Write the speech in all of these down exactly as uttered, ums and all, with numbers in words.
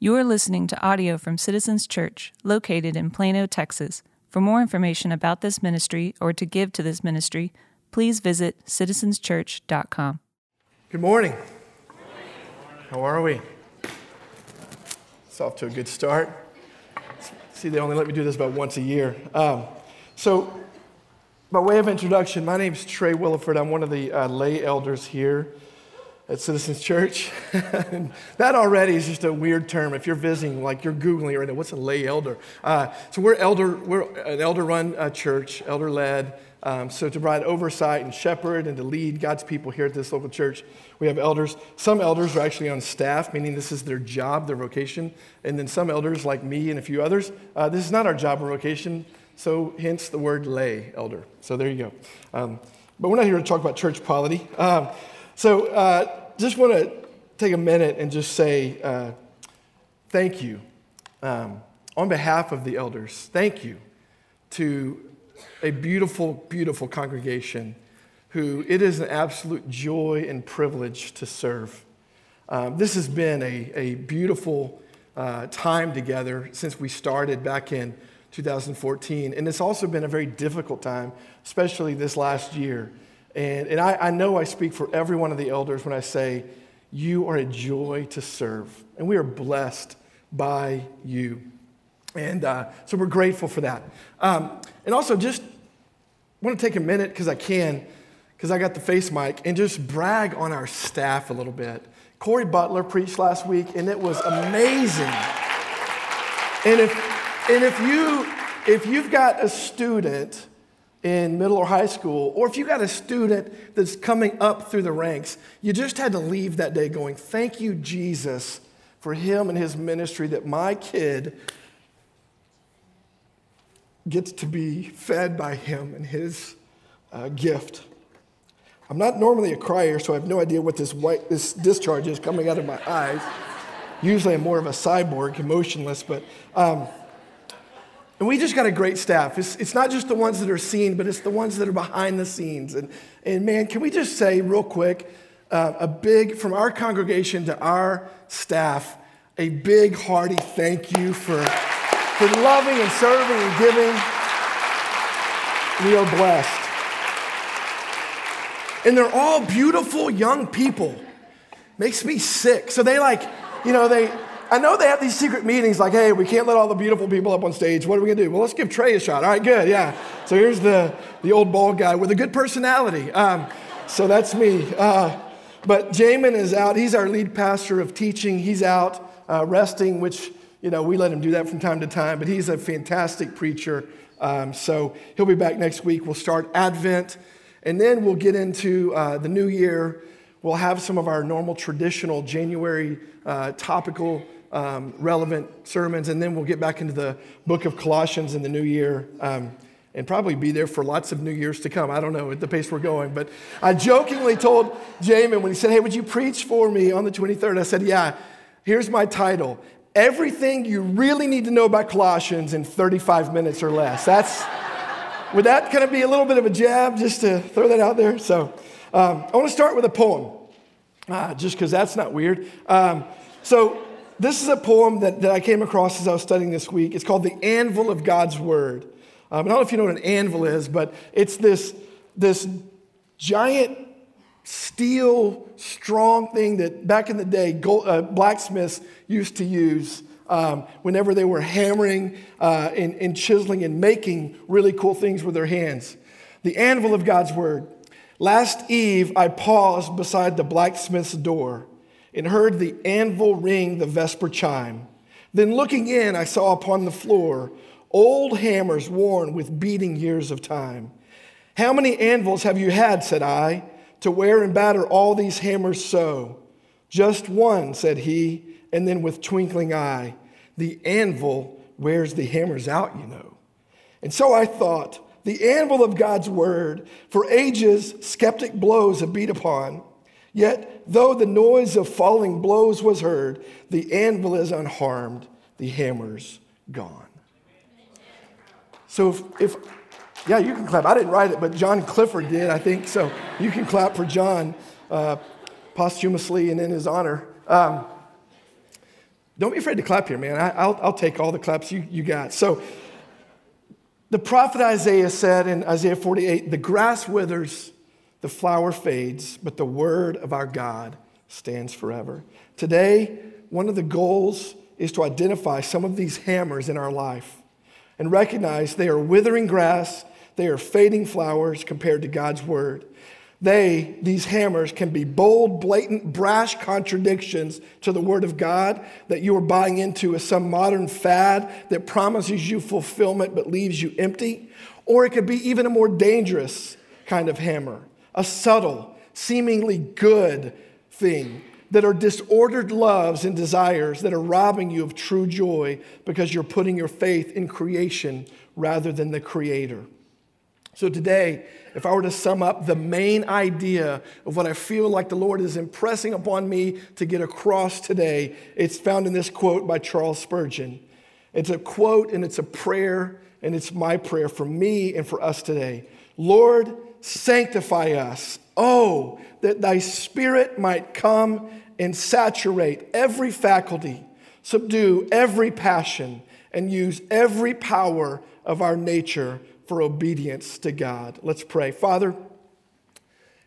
You are listening to audio from Citizens Church, located in Plano, Texas. For more information about this ministry or to give to this ministry, please visit citizens church dot com. Good morning. How are we? It's off to a good start. See, they only let me do this about once a year. Um, so, by way of introduction, my name's Trey Williford. I'm one of the uh, lay elders here at Citizens Church. That already is just a weird term. If you're visiting, like you're Googling right now, what's a lay elder? Uh, so we're elder, we're an elder-run uh, church, elder-led. Um, so to provide oversight and shepherd and to lead God's people here at this local church, we have elders. Some elders are actually on staff, meaning this is their job, their vocation. And then some elders, like me and a few others, uh, this is not our job or vocation. So hence the word lay elder. So there you go. Um, but we're not here to talk about church polity. Um, So uh, just want to take a minute and just say uh, thank you um, on behalf of the elders. Thank you to a beautiful, beautiful congregation who it is an absolute joy and privilege to serve. Um, this has been a, a beautiful uh, time together since we started back in two thousand fourteen. And it's also been a very difficult time, especially this last year. And, and I, I know I speak for every one of the elders when I say, you are a joy to serve. And we are blessed by you. And uh, so we're grateful for that. Um, and also just want to take a minute, because I can, because I got the face mic, and just brag on our staff a little bit. Corey Butler preached last week, and it was amazing. And if, and if, you, if you've got a student in middle or high school, or if you got a student that's coming up through the ranks, you just had to leave that day going, thank you, Jesus, for him and his ministry that my kid gets to be fed by him and his uh, gift. I'm not normally a crier, so I have no idea what this white this discharge is coming out of my eyes. Usually I'm more of a cyborg, emotionless, but... Um, And we just got a great staff. It's, it's not just the ones that are seen, but it's the ones that are behind the scenes. And, and man, can we just say real quick, uh, a big, from our congregation to our staff, a big hearty thank you for, for loving and serving and giving. We are blessed. And they're all beautiful young people. Makes me sick. So they like, you know, they... I know they have these secret meetings like, hey, we can't let all the beautiful people up on stage. What are we going to do? Well, let's give Trey a shot. All right, good, yeah. So here's the, the old bald guy with a good personality. Um, so that's me. Uh, but Jamin is out. He's our lead pastor of teaching. He's out uh, resting, which, you know, we let him do that from time to time. But he's a fantastic preacher. Um, so he'll be back next week. We'll start Advent, and then we'll get into uh, the new year. We'll have some of our normal traditional January uh, topical Um, relevant sermons, and then we'll get back into the book of Colossians in the new year um, and probably be there for lots of new years to come. I don't know at the pace we're going, but I jokingly told Jamin when he said, hey, would you preach for me on the twenty-third? I said, yeah, here's my title. Everything you really need to know about Colossians in thirty-five minutes or less. That's, would that kind of be a little bit of a jab just to throw that out there? So um, I want to start with a poem, uh, just because that's not weird. Um, so This is a poem that, that I came across as I was studying this week. It's called The Anvil of God's Word. Um, I don't know if you know what an anvil is, but it's this, this giant steel, strong thing that back in the day gold, uh, blacksmiths used to use um, whenever they were hammering uh, and, and chiseling and making really cool things with their hands. The anvil of God's Word. Last eve I paused beside the blacksmith's door and heard the anvil ring the vesper chime. Then looking in, I saw upon the floor old hammers worn with beating years of time. How many anvils have you had, said I, to wear and batter all these hammers so? Just one, said he, and then with twinkling eye, the anvil wears the hammers out, you know. And so I thought, the anvil of God's word, for ages skeptic blows have beat upon. Yet, though the noise of falling blows was heard, the anvil is unharmed, the hammer's gone. So if, if, yeah, you can clap. I didn't write it, but John Clifford did, I think. So you can clap for John uh, posthumously and in his honor. Um, Don't be afraid to clap here, man. I, I'll, I'll take all the claps you, you got. So the prophet Isaiah said in Isaiah forty-eight, the grass withers, the flower fades, but the word of our God stands forever. Today, one of the goals is to identify some of these hammers in our life and recognize they are withering grass, they are fading flowers compared to God's word. They, these hammers, can be bold, blatant, brash contradictions to the word of God that you are buying into as some modern fad that promises you fulfillment but leaves you empty. Or it could be even a more dangerous kind of hammer, a subtle, seemingly good thing that are disordered loves and desires that are robbing you of true joy because you're putting your faith in creation rather than the Creator. So today, if I were to sum up the main idea of what I feel like the Lord is impressing upon me to get across today, it's found in this quote by Charles Spurgeon. It's a quote and it's a prayer and it's my prayer for me and for us today. Lord, sanctify us. Oh, that thy spirit might come and saturate every faculty, subdue every passion, and use every power of our nature for obedience to God. Let's pray. Father,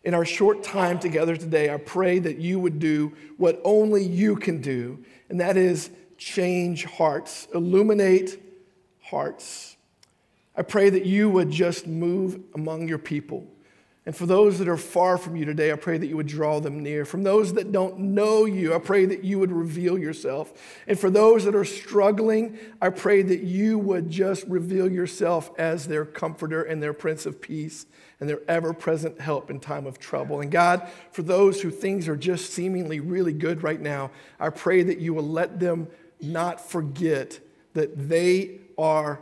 in our short time together today, I pray that you would do what only you can do, and that is change hearts, illuminate hearts. I pray that you would just move among your people. And for those that are far from you today, I pray that you would draw them near. From those that don't know you, I pray that you would reveal yourself. And for those that are struggling, I pray that you would just reveal yourself as their comforter and their Prince of Peace and their ever-present help in time of trouble. And God, for those who things are just seemingly really good right now, I pray that you will let them not forget that they are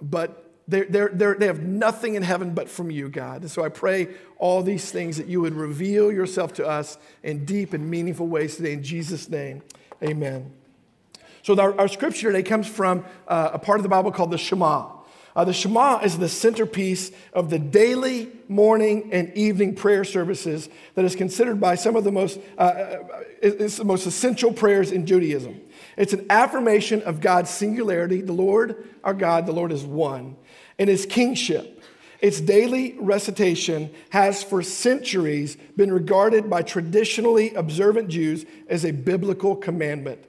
but They're, they're, they're, they have nothing in heaven but from you, God. And so I pray all these things that you would reveal yourself to us in deep and meaningful ways today. In Jesus' name, amen. So our, our scripture today comes from uh, a part of the Bible called the Shema. Uh, the Shema is the centerpiece of the daily morning and evening prayer services that is considered by some of the most, uh, it's the most essential prayers in Judaism. It's an affirmation of God's singularity. The Lord, our God, the Lord is one. And his kingship, its daily recitation, has for centuries been regarded by traditionally observant Jews as a biblical commandment.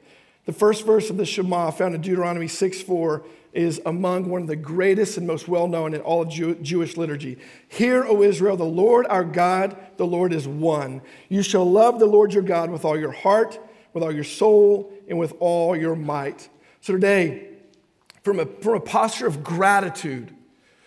The first verse of the Shema, found in Deuteronomy six four, is among one of the greatest and most well-known in all Jew- Jewish liturgy. Hear, O Israel, the Lord our God, the Lord is one. You shall love the Lord your God with all your heart, with all your soul, and with all your might. So today, from a, from a posture of gratitude,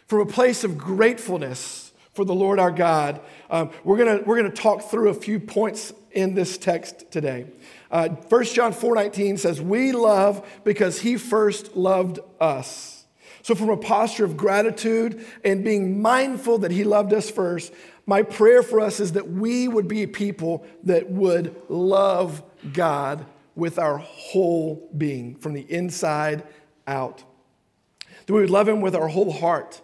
from a place of gratefulness for the Lord our God, um, we're gonna we're gonna talk through a few points in this text today. Uh, First John four nineteen says, we love because he first loved us. So from a posture of gratitude and being mindful that he loved us first, my prayer for us is that we would be a people that would love God with our whole being, from the inside out. That we would love him with our whole heart.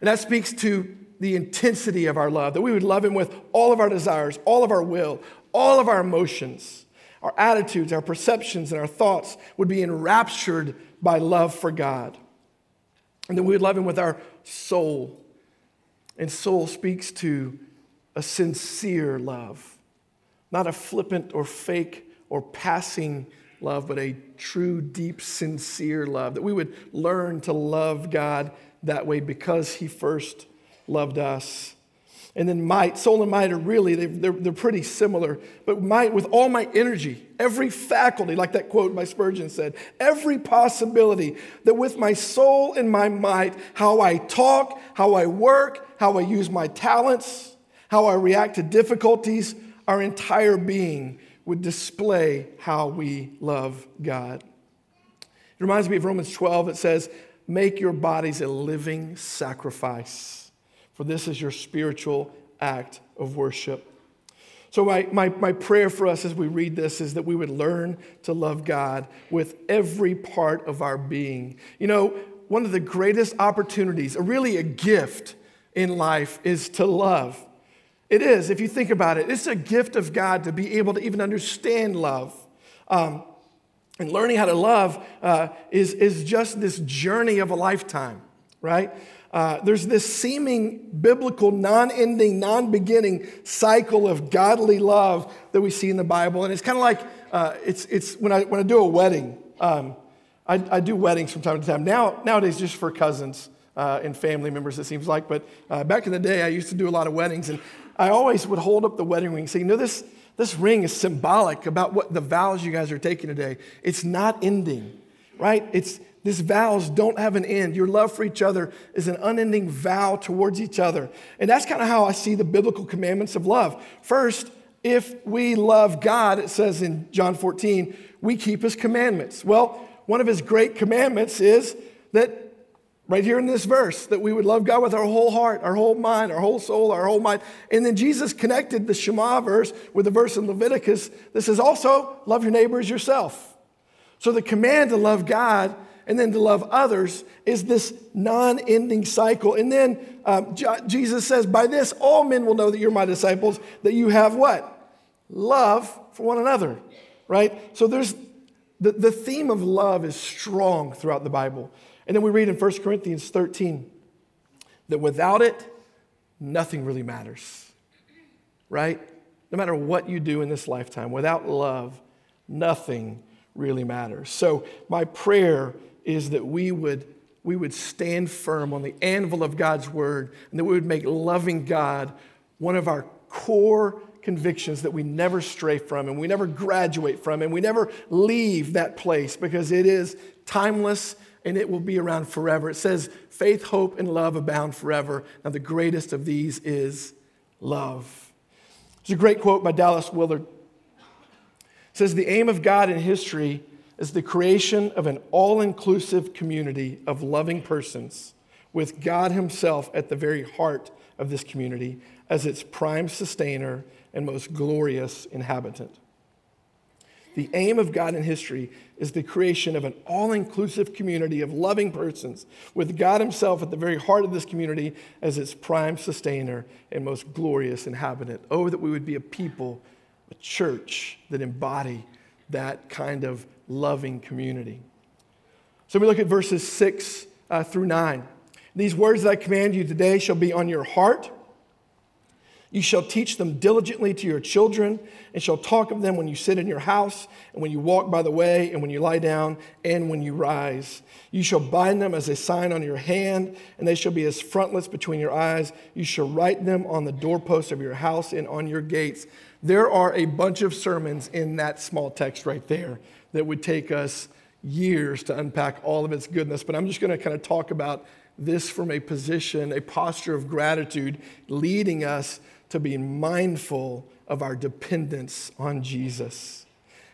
And that speaks to the intensity of our love, that we would love him with all of our desires, all of our will, all of our emotions. Our attitudes, our perceptions, and our thoughts would be enraptured by love for God. And then we would love him with our soul. And soul speaks to a sincere love, not a flippant or fake or passing love, but a true, deep, sincere love, that we would learn to love God that way because he first loved us. And then might, soul and might are really, they're, they're pretty similar. But might, with all my energy, every faculty, like that quote by Spurgeon said, every possibility, that with my soul and my might, how I talk, how I work, how I use my talents, how I react to difficulties, our entire being would display how we love God. It reminds me of Romans twelve. It says, make your bodies a living sacrifice, for this is your spiritual act of worship. So my, my, my prayer for us as we read this is that we would learn to love God with every part of our being. You know, one of the greatest opportunities, really a gift in life, is to love. It is, if you think about it, it's a gift of God to be able to even understand love. Um, And learning how to love uh, is, is just this journey of a lifetime, right? Uh, there's this seeming biblical, non-ending, non-beginning cycle of godly love that we see in the Bible. And it's kind of like, uh, it's it's when I when I do a wedding, um, I, I do weddings from time to time. Now Nowadays, just for cousins uh, and family members, it seems like. But uh, back in the day, I used to do a lot of weddings. And I always would hold up the wedding ring and say, you know, this, this ring is symbolic about what the vows you guys are taking today. It's not ending, right? It's These vows don't have an end. Your love for each other is an unending vow towards each other. And that's kind of how I see the biblical commandments of love. First, if we love God, it says in John fourteen, we keep his commandments. Well, one of his great commandments is that, right here in this verse, that we would love God with our whole heart, our whole mind, our whole soul, our whole mind. And then Jesus connected the Shema verse with the verse in Leviticus that says also, love your neighbor as yourself. So the command to love God and then to love others is this non-ending cycle. And then um, J- Jesus says, by this, all men will know that you're my disciples, that you have what? Love for one another, right? So there's the, the theme of love is strong throughout the Bible. And then we read in First Corinthians thirteen that without it, nothing really matters, right? No matter what you do in this lifetime, without love, nothing really matters. So my prayer is that we would we would stand firm on the anvil of God's word, and that we would make loving God one of our core convictions that we never stray from, and we never graduate from, and we never leave that place, because it is timeless and it will be around forever. It says, faith, hope, and love abound forever. Now the greatest of these is love. There's a great quote by Dallas Willard. It says, the aim of God in history is the creation of an all-inclusive community of loving persons, with God himself at the very heart of this community as its prime sustainer and most glorious inhabitant. The aim of God in history is the creation of an all-inclusive community of loving persons, with God himself at the very heart of this community as its prime sustainer and most glorious inhabitant. Oh, that we would be a people, a church that embody that kind of loving community. So we look at verses six uh, through nine. These words that I command you today shall be on your heart. You shall teach them diligently to your children, and shall talk of them when you sit in your house, and when you walk by the way, and when you lie down, and when you rise. You shall bind them as a sign on your hand, and they shall be as frontlets between your eyes. You shall write them on the doorposts of your house and on your gates. There are a bunch of sermons in that small text right there that would take us years to unpack all of its goodness, but I'm just going to kind of talk about this from a position, a posture of gratitude, leading us to be mindful of our dependence on Jesus.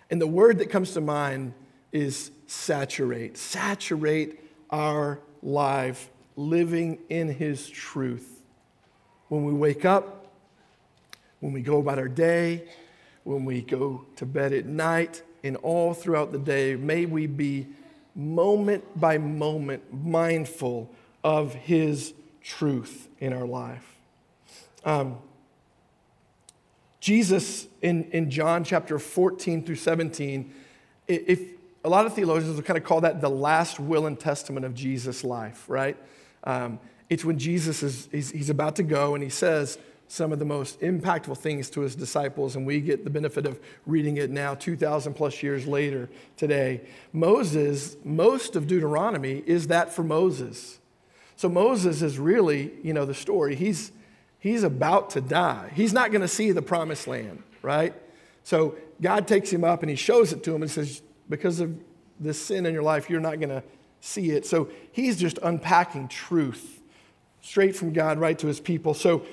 And the word that comes to mind is saturate. Saturate our life living in his truth. When we wake up, when we go about our day, when we go to bed at night, and all throughout the day, may we be moment by moment mindful of his truth in our life. Um, Jesus, in, in John chapter fourteen through seventeen, if a lot of theologians will kind of call that the last will and testament of Jesus' life, right? Um, it's when Jesus is he's, he's about to go, and he says some of the most impactful things to his disciples, and we get the benefit of reading it now two thousand plus years later today. Moses, most of Deuteronomy is that for Moses. So Moses is really, you know, the story. He's He's about to die. He's not going to see the promised land, right? So God takes him up and he shows it to him and says, because of this sin in your life, you're not going to see it. So he's just unpacking truth straight from God right to his people. So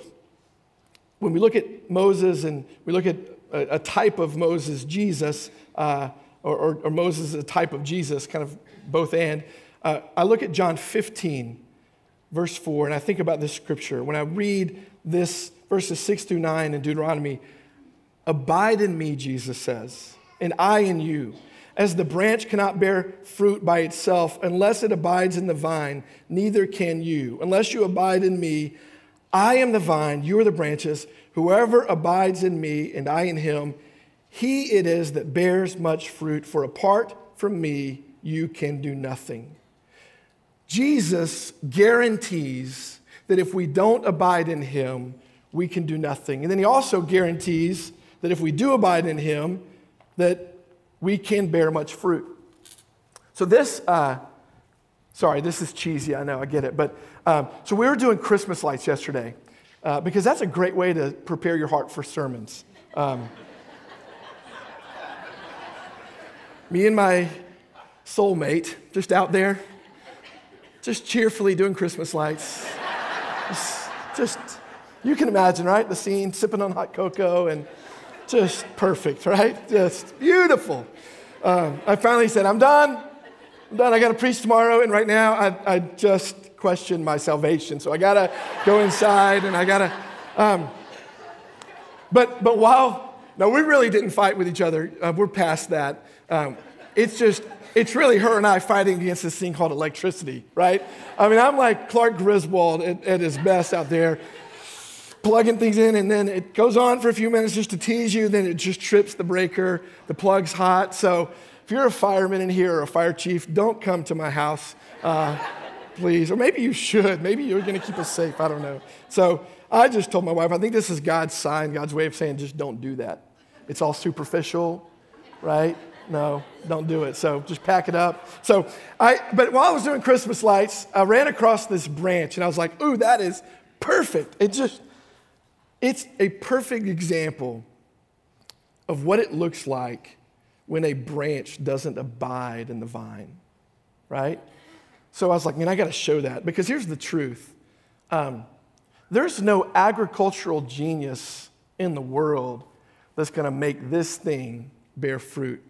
when we look at Moses and we look at a, a type of Moses, Jesus, uh, or, or, or Moses is a type of Jesus, kind of both and, uh, I look at John fifteen, verse four, and I think about this scripture. When I read this, verses six through nine in Deuteronomy, abide in me, Jesus says, and I in you. As the branch cannot bear fruit by itself unless it abides in the vine, neither can you. Unless you abide in me, I am the vine, you are the branches. Whoever abides in me and I in him, he it is that bears much fruit, for apart from me, you can do nothing. Jesus guarantees that if we don't abide in him, we can do nothing. And then he also guarantees that if we do abide in him, that we can bear much fruit. So this, uh, sorry, this is cheesy. I know, I get it. But um, so we were doing Christmas lights yesterday uh, because that's a great way to prepare your heart for sermons. Um, me and my soulmate just out there, just cheerfully doing Christmas lights. just, just, you can imagine, right? The scene, sipping on hot cocoa and just perfect, right? Just beautiful. Um, I finally said, I'm done. I'm done. I got to preach tomorrow. And right now, I, I just question my salvation. So I got to go inside and I got to. Um, but but while, no, we really didn't fight with each other. Uh, we're past that. Um, it's just, it's really her and I fighting against this thing called electricity, right? I mean, I'm like Clark Griswold at, at his best out there, plugging things in, and then it goes on for a few minutes just to tease you, then it just trips the breaker, the plug's hot. So if you're a fireman in here or a fire chief, don't come to my house, uh, please. Or maybe you should. Maybe you're going to keep us safe. I don't know. So I just told my wife, I think this is God's sign, God's way of saying, just don't do that. It's all superficial, right? No, don't do it. So just pack it up. So I, but while I was doing Christmas lights, I ran across this branch, and I was like, ooh, that is perfect. It just... It's a perfect example of what it looks like when a branch doesn't abide in the vine, right? So I was like, man, I got to show that. Because here's the truth. Um, there's no agricultural genius in the world that's going to make this thing bear fruit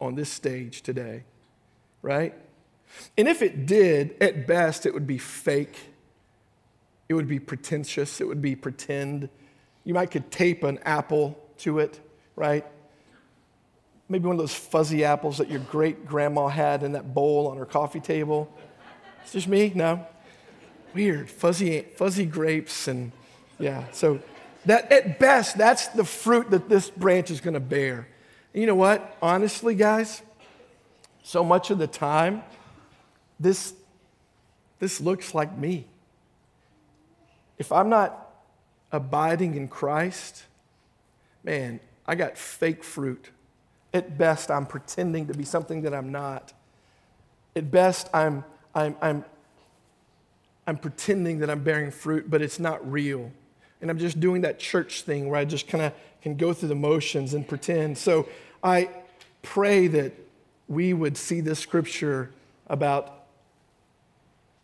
on this stage today, right? And if it did, at best, it would be fake. It would be pretentious. It would be pretend. You might could tape an apple to it, right? Maybe one of those fuzzy apples that your great-grandma had in that bowl on her coffee table. It's just me? No? Weird. Fuzzy, fuzzy grapes and, yeah. So that at best, that's the fruit that this branch is going to bear. And you know what? Honestly, guys, so much of the time, this, this looks like me. If I'm not abiding in Christ, man, I got fake fruit. At best, I'm pretending to be something that I'm not. At best, I'm I'm I'm I'm pretending that I'm bearing fruit, but it's not real. And I'm just doing that church thing where I just kind of can go through the motions and pretend. So I pray that we would see this scripture about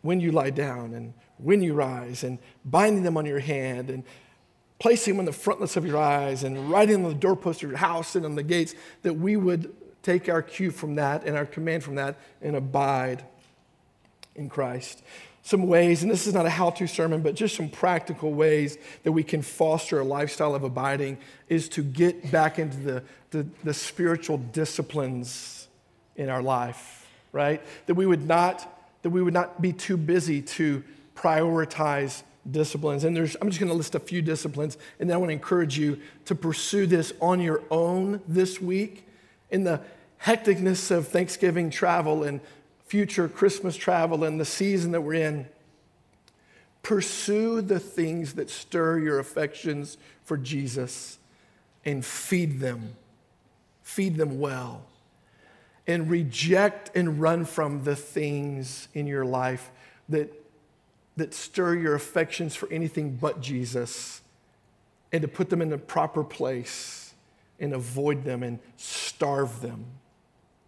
when you lie down and when you rise, and binding them on your hand, and placing them on the frontlets of your eyes, and writing them on the doorpost of your house and on the gates, that we would take our cue from that and our command from that and abide in Christ. Some ways, and this is not a how-to sermon, but just some practical ways that we can foster a lifestyle of abiding is to get back into the, the, the spiritual disciplines in our life, right? That we would not, that we would not be too busy to prioritize disciplines. And there's, I'm just going to list a few disciplines, and then I want to encourage you to pursue this on your own this week. In the hecticness of Thanksgiving travel and future Christmas travel and the season that we're in, pursue the things that stir your affections for Jesus and feed them. Feed them well. And reject and run from the things in your life that that stir your affections for anything but Jesus, and to put them in the proper place and avoid them and starve them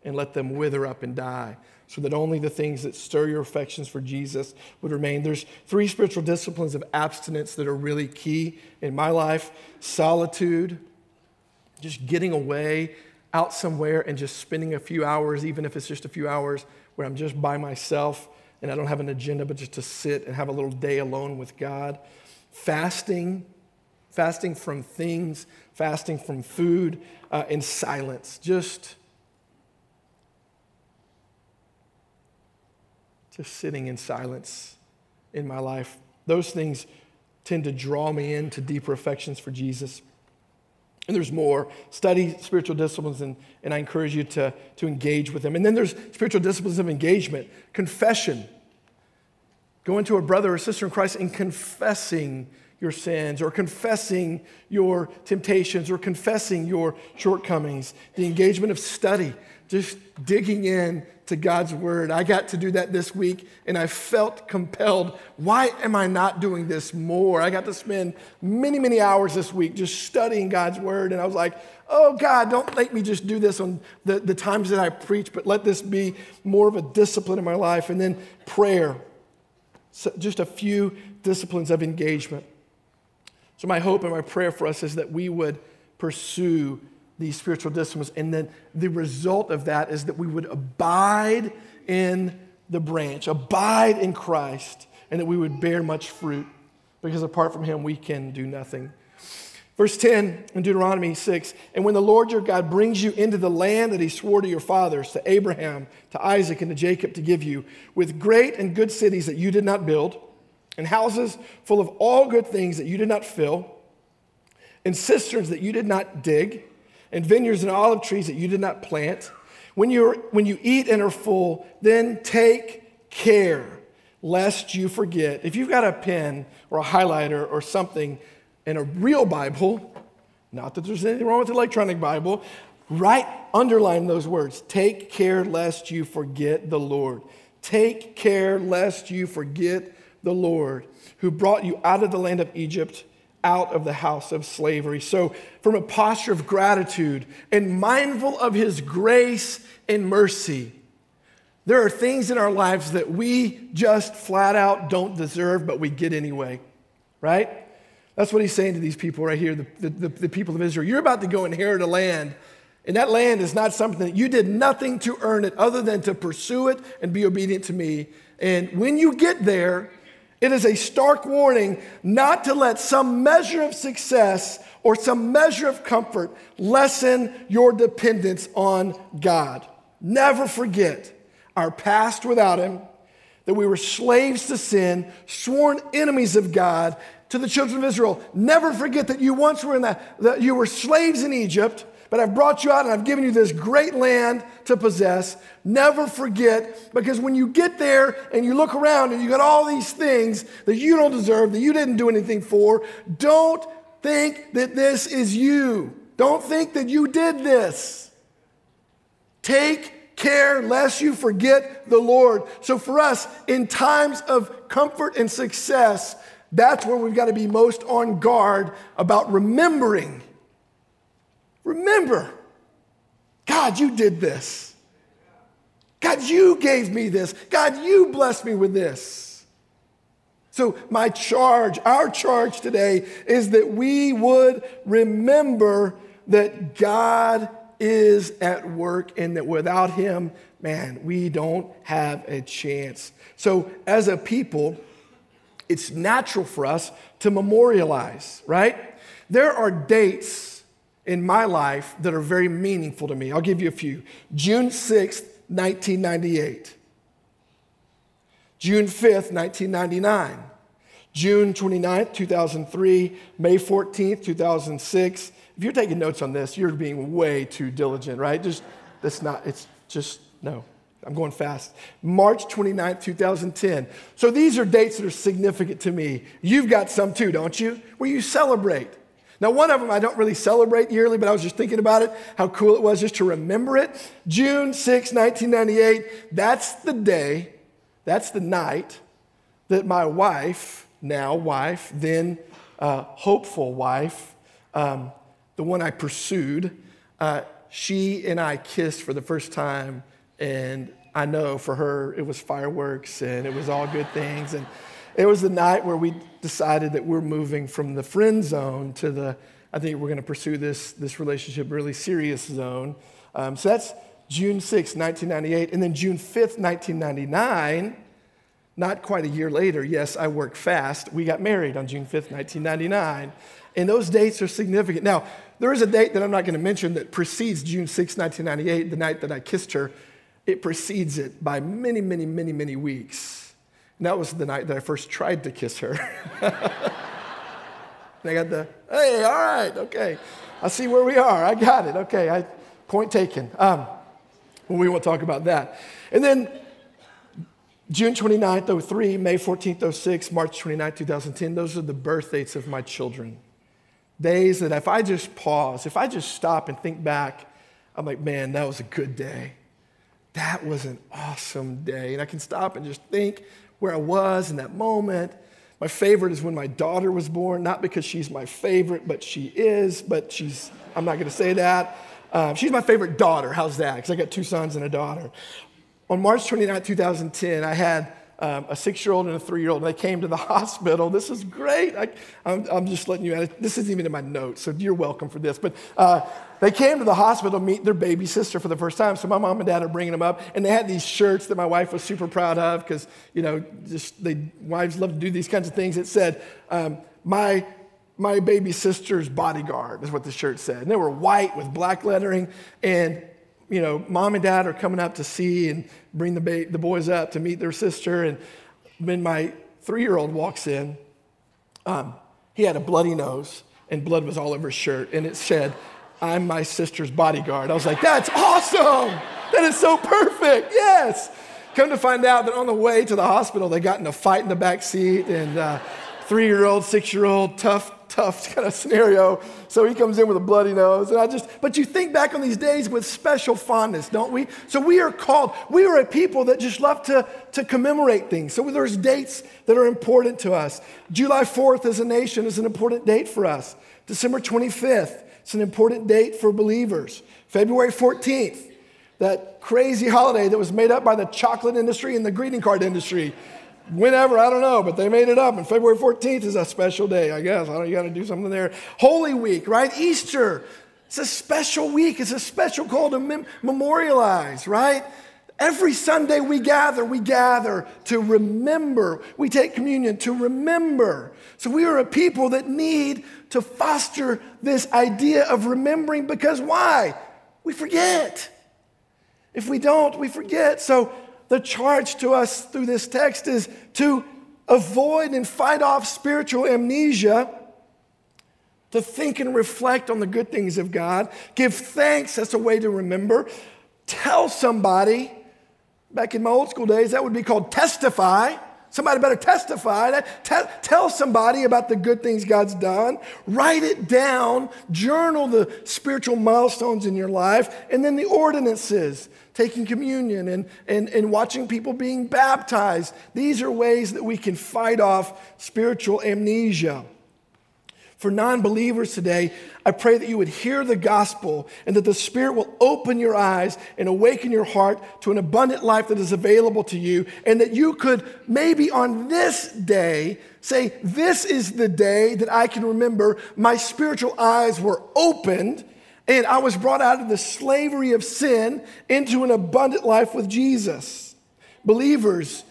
and let them wither up and die so that only the things that stir your affections for Jesus would remain. There's three spiritual disciplines of abstinence that are really key in my life. Solitude, just getting away out somewhere and just spending a few hours, even if it's just a few hours, where I'm just by myself and I don't have an agenda, but just to sit and have a little day alone with God. Fasting, fasting from things, fasting from food, uh, and silence. Just, just sitting in silence in my life. Those things tend to draw me into deeper affections for Jesus. And there's more. Study spiritual disciplines, and, and I encourage you to, to engage with them. And then there's spiritual disciplines of engagement. Confession. Going to a brother or sister in Christ and confessing your sins, or confessing your temptations, or confessing your shortcomings. The engagement of study, just digging in to God's word. I got to do that this week, and I felt compelled. Why am I not doing this more? I got to spend many, many hours this week just studying God's word, and I was like, oh, God, don't let me just do this on the, the times that I preach, but let this be more of a discipline in my life. And then prayer, so just a few disciplines of engagement. So my hope and my prayer for us is that we would pursue these spiritual disciplines, and then the result of that is that we would abide in the branch, abide in Christ, and that we would bear much fruit, because apart from him we can do nothing. Verse ten in Deuteronomy six, and when the Lord your God brings you into the land that he swore to your fathers, to Abraham, to Isaac, and to Jacob to give you, with great and good cities that you did not build, and houses full of all good things that you did not fill, and cisterns that you did not dig, and vineyards and olive trees that you did not plant. When you when you eat and are full, then take care lest you forget. If you've got a pen or a highlighter or something and a real Bible, not that there's anything wrong with the electronic Bible, write, underline those words. Take care lest you forget the Lord. Take care lest you forget the Lord, who brought you out of the land of Egypt, out of the house of slavery. So from a posture of gratitude and mindful of his grace and mercy, there are things in our lives that we just flat out don't deserve, but we get anyway, right? That's what he's saying to these people right here, the, the, the people of Israel. You're about to go inherit a land, and that land is not something that you did nothing to earn it other than to pursue it and be obedient to me. And when you get there, it is a stark warning not to let some measure of success or some measure of comfort lessen your dependence on God. Never forget our past without him, that we were slaves to sin, sworn enemies of God. To the children of Israel, never forget that you once were in that, that you were slaves in Egypt, but I've brought you out and I've given you this great land to possess. Never forget, because when you get there and you look around and you got all these things that you don't deserve, that you didn't do anything for, don't think that this is you. Don't think that you did this. Take care lest you forget the Lord. So for us, in times of comfort and success, that's where we've got to be most on guard about remembering. Remember, God, you did this. God, you gave me this. God, you blessed me with this. So my charge, our charge today is that we would remember that God is at work, and that without him, man, we don't have a chance. So as a people, it's natural for us to memorialize, right? There are dates in my life that are very meaningful to me. I'll give you a few. June sixth, nineteen ninety-eight. June fifth, nineteen ninety-nine. June twenty-ninth, two thousand three. May fourteenth, two thousand six. If you're taking notes on this, you're being way too diligent, right? Just, that's not, it's just, no. I'm going fast. March twenty-ninth, two thousand ten. So these are dates that are significant to me. You've got some too, don't you? Where you celebrate. Now, one of them I don't really celebrate yearly, but I was just thinking about it, how cool it was just to remember it. June sixth, nineteen ninety-eight. That's the day, that's the night that my wife, now wife, then uh, hopeful wife, um, the one I pursued, uh, she and I kissed for the first time. And I know for her, it was fireworks and it was all good things. And it was the night where we decided that we're moving from the friend zone to the, I think we're going to pursue this, this relationship really serious zone. Um, so that's June sixth, nineteen ninety-eight. And then June fifth, nineteen ninety-nine, not quite a year later. Yes, I work fast. We got married on June fifth, nineteen ninety-nine. And those dates are significant. Now, there is a date that I'm not going to mention that precedes June sixth, nineteen ninety-eight, the night that I kissed her. It precedes it by many, many, many, many weeks. And that was the night that I first tried to kiss her. And I got the, hey, all right, okay. I see where we are. I got it. Okay, I, point taken. Um, we won't talk about that. And then June twenty-ninth, oh three, May fourteenth, oh six, March twenty-ninth, twenty ten, those are the birth dates of my children. Days that if I just pause, if I just stop and think back, I'm like, man, that was a good day. That was an awesome day. And I can stop and just think where I was in that moment. My favorite is when my daughter was born, not because she's my favorite, but she is, but she's, I'm not going to say that. Uh, she's my favorite daughter. How's that? Because I got two sons and a daughter. On March twenty-ninth, twenty ten, I had um, a six-year-old and a three-year-old, and they came to the hospital. This is great. I, I'm, I'm just letting you out. This isn't even in my notes, so you're welcome for this. But uh, they came to the hospital to meet their baby sister for the first time, so my mom and dad are bringing them up, and they had these shirts that my wife was super proud of because, you know, just they wives love to do these kinds of things. It said, um, my My baby sister's bodyguard is what the shirt said. And they were white with black lettering. And, you know, mom and dad are coming up to see and bring the ba- the boys up to meet their sister. And when my three-year-old walks in, um, he had a bloody nose and blood was all over his shirt. And it said, I'm my sister's bodyguard. I was like, that's awesome. That is so perfect. Yes. Come to find out that on the way to the hospital, they got in a fight in the back seat. And uh, three-year-old, six-year-old, tough, tough kind of scenario. So he comes in with a bloody nose. And I just, but you think back on these days with special fondness, don't we? So we are called, we are a people that just love to, to commemorate things. So there's dates that are important to us. July fourth as a nation is an important date for us. December twenty-fifth, it's an important date for believers. February fourteenth, that crazy holiday that was made up by the chocolate industry and the greeting card industry. Whenever, I don't know, but they made it up. And February fourteenth is a special day, I guess. I don't, you got to do something there. Holy Week, right? Easter. It's a special week. It's a special call to mem- memorialize, right? Every Sunday we gather, we gather to remember. We take communion to remember. So we are a people that need to foster this idea of remembering because why? We forget. If we don't, we forget. So the charge to us through this text is to avoid and fight off spiritual amnesia, to think and reflect on the good things of God, give thanks, that's a way to remember, tell somebody. Back in my old school days, that would be called testify. Somebody better testify. Tell somebody about the good things God's done. Write it down. Journal the spiritual milestones in your life. And then the ordinances, taking communion and, and, and watching people being baptized. These are ways that we can fight off spiritual amnesia. For non-believers today, I pray that you would hear the gospel and that the Spirit will open your eyes and awaken your heart to an abundant life that is available to you, and that you could maybe on this day say, this is the day that I can remember my spiritual eyes were opened and I was brought out of the slavery of sin into an abundant life with Jesus. Believers,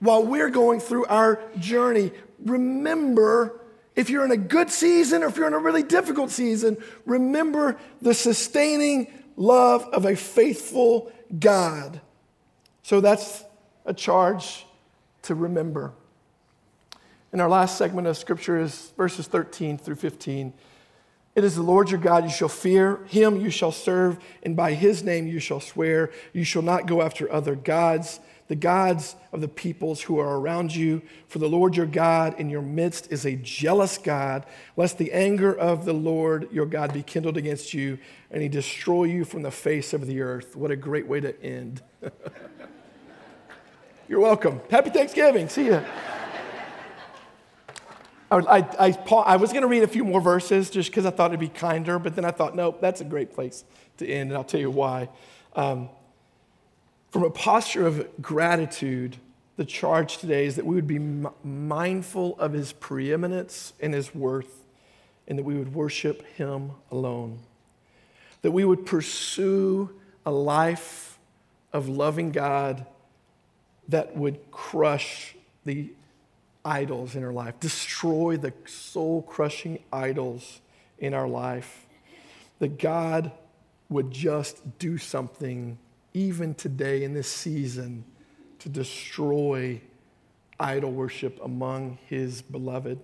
while we're going through our journey, remember, if you're in a good season or if you're in a really difficult season, remember the sustaining love of a faithful God. So that's a charge to remember. And our last segment of scripture is verses thirteen through fifteen. It is the Lord your God you shall fear, him you shall serve, and by his name you shall swear. You shall not go after other gods, the gods of the peoples who are around you. For the Lord your God in your midst is a jealous God, lest the anger of the Lord your God be kindled against you, and he destroy you from the face of the earth. What a great way to end. You're welcome. Happy Thanksgiving. See ya. I, I, I, Paul, I was going to read a few more verses just because I thought it'd be kinder, but then I thought, nope, that's a great place to end, and I'll tell you why. Um, From a posture of gratitude, the charge today is that we would be m- mindful of his preeminence and his worth, and that we would worship him alone. That we would pursue a life of loving God that would crush the idols in our life, destroy the soul-crushing idols in our life. That God would just do something even today in this season, to destroy idol worship among his beloved.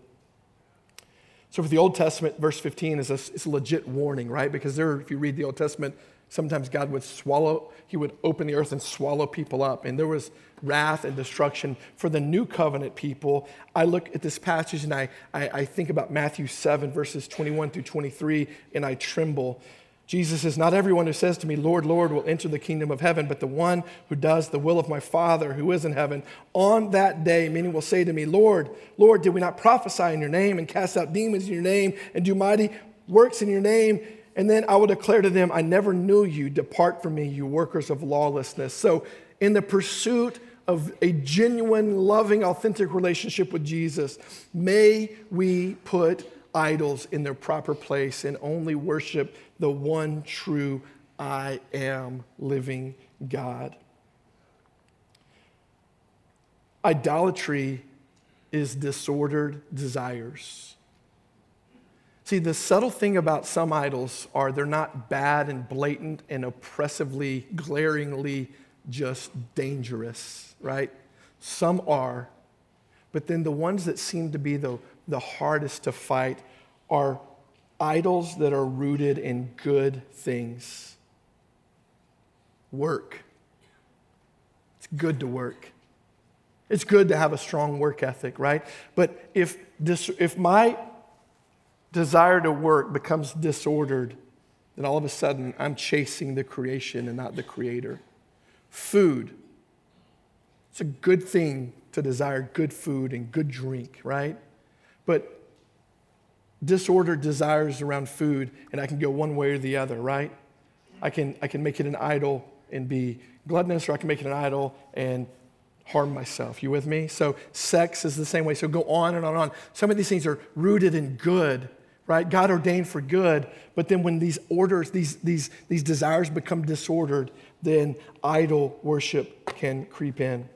So for the Old Testament, verse fifteen is a, it's a legit warning, right? Because there, if you read the Old Testament, sometimes God would swallow, he would open the earth and swallow people up. And there was wrath and destruction for the new covenant people. I look at this passage and I, I, I think about Matthew seven, verses twenty-one through twenty-three, and I tremble. Jesus says, "Not everyone who says to me, 'Lord, Lord,' will enter the kingdom of heaven, but the one who does the will of my Father who is in heaven. On that day, many will say to me, 'Lord, Lord, did we not prophesy in your name and cast out demons in your name and do mighty works in your name?' And then I will declare to them, 'I never knew you. Depart from me, you workers of lawlessness.'" So in the pursuit of a genuine, loving, authentic relationship with Jesus, may we put idols in their proper place and only worship the one true I am living God. Idolatry is disordered desires. See, the subtle thing about some idols are they're not bad and blatant and oppressively, glaringly just dangerous, right? Some are, but then the ones that seem to be the the hardest to fight are idols that are rooted in good things. Work. It's good to work. It's good to have a strong work ethic, right? But if this, if my desire to work becomes disordered, then all of a sudden I'm chasing the creation and not the creator. Food. It's a good thing to desire good food and good drink, right? But disordered desires around food, and I can go one way or the other, right? I can I can make it an idol and be gluttonous, or I can make it an idol and harm myself. You with me? So sex is the same way. So go on and on and on. Some of these things are rooted in good, right? God ordained for good, but then when these orders, these these these desires become disordered, then idol worship can creep in.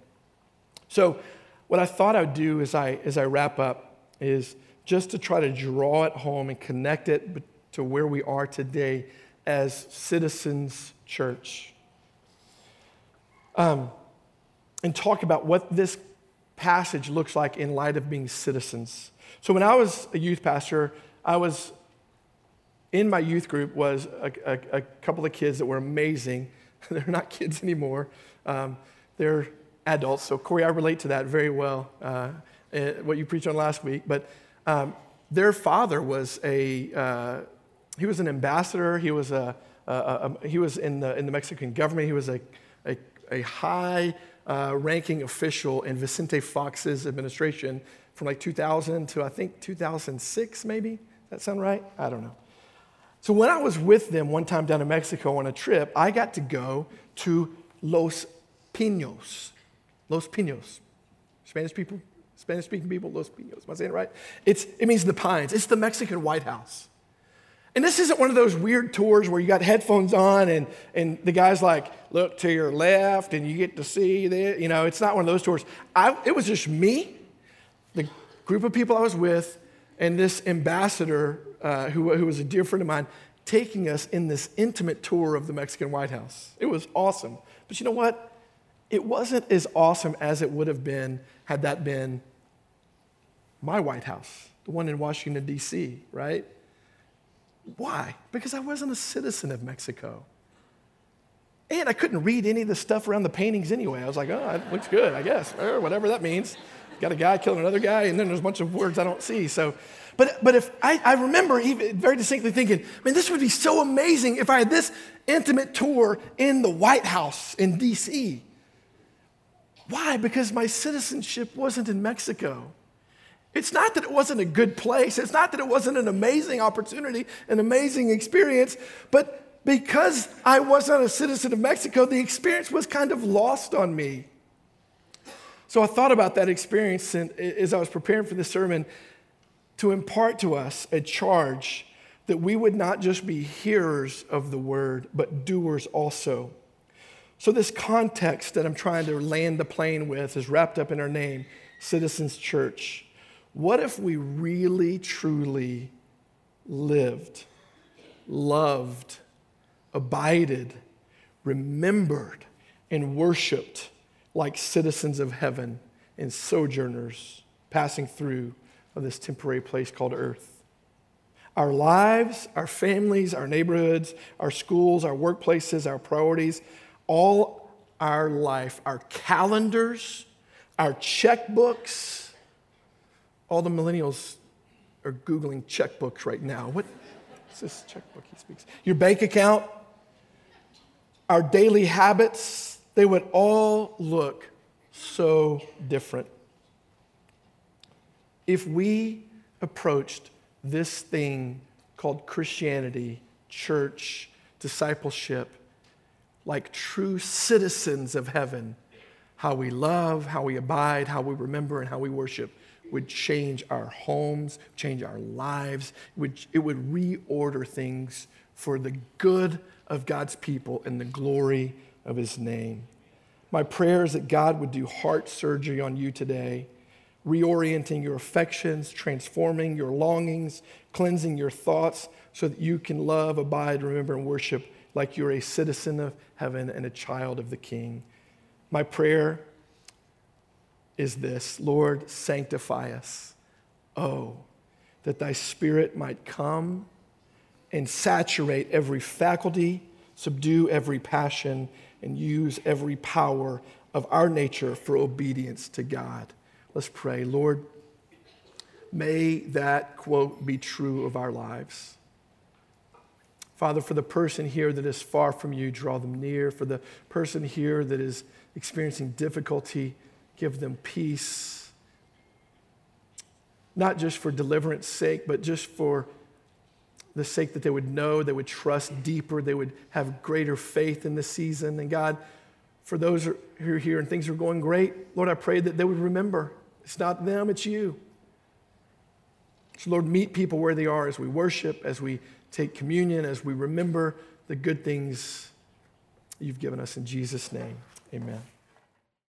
So what I thought I would do as I as I wrap up is just to try to draw it home and connect it to where we are today as Citizens Church. Um, and talk about what this passage looks like in light of being citizens. So when I was a youth pastor, I was, in my youth group was a, a, a couple of kids that were amazing. They're not kids anymore. Um, they're adults. So Corey, I relate to that very well. Uh, what you preached on last week, but um, their father was a, uh, he was an ambassador, he was a, a, a, a, he was in the in the Mexican government, he was a, a, a high uh, ranking official in Vicente Fox's administration from like two thousand to I think two thousand six maybe, that sound right? I don't know. So when I was with them one time down in Mexico on a trip, I got to go to Los Pinos, Los Pinos, Spanish people, Spanish-speaking people, Los Pinos. Am I saying it right? It's, it means the pines. It's the Mexican White House. And this isn't one of those weird tours where you got headphones on and, and the guy's like, look to your left and you get to see that. You know, it's not one of those tours. I, it was just me, the group of people I was with, and this ambassador uh, who, who was a dear friend of mine taking us in this intimate tour of the Mexican White House. It was awesome. But you know what? It wasn't as awesome as it would have been had that been my White House, the one in Washington, D C, right? Why? Because I wasn't a citizen of Mexico. And I couldn't read any of the stuff around the paintings anyway. I was like, oh, it looks good, I guess, or whatever that means. Got a guy killing another guy, and then there's a bunch of words I don't see. So, But but if I, I remember even very distinctly thinking, man, this would be so amazing if I had this intimate tour in the White House in D C, Why? Because my citizenship wasn't in Mexico. It's not that it wasn't a good place. It's not that it wasn't an amazing opportunity, an amazing experience. But because I wasn't a citizen of Mexico, the experience was kind of lost on me. So I thought about that experience and as I was preparing for this sermon to impart to us a charge that we would not just be hearers of the word, but doers also. So this context that I'm trying to land the plane with is wrapped up in our name, Citizens Church. What if we really, truly lived, loved, abided, remembered, and worshiped like citizens of heaven and sojourners passing through of this temporary place called earth? Our lives, our families, our neighborhoods, our schools, our workplaces, our priorities, all our life, our calendars, our checkbooks. All the millennials are Googling checkbooks right now. What is this checkbook he speaks? Your bank account, our daily habits, they would all look so different if we approached this thing called Christianity, church, discipleship, like true citizens of heaven. How we love, how we abide, how we remember, and how we worship would change our homes, change our lives. It would, it would reorder things for the good of God's people and the glory of his name. My prayer is that God would do heart surgery on you today, reorienting your affections, transforming your longings, cleansing your thoughts so that you can love, abide, remember, and worship like you're a citizen of heaven and a child of the King. My prayer is this: Lord, sanctify us. Oh, that thy Spirit might come and saturate every faculty, subdue every passion, and use every power of our nature for obedience to God. Let's pray. Lord, may that quote be true of our lives. Father, for the person here that is far from you, draw them near. For the person here that is experiencing difficulty, give them peace. Not just for deliverance sake, but just for the sake that they would know, they would trust deeper, they would have greater faith in this season. And God, for those who are here and things are going great, Lord, I pray that they would remember it's not them, it's you. So Lord, meet people where they are as we worship, as we take communion, as we remember the good things you've given us. In Jesus' name, amen.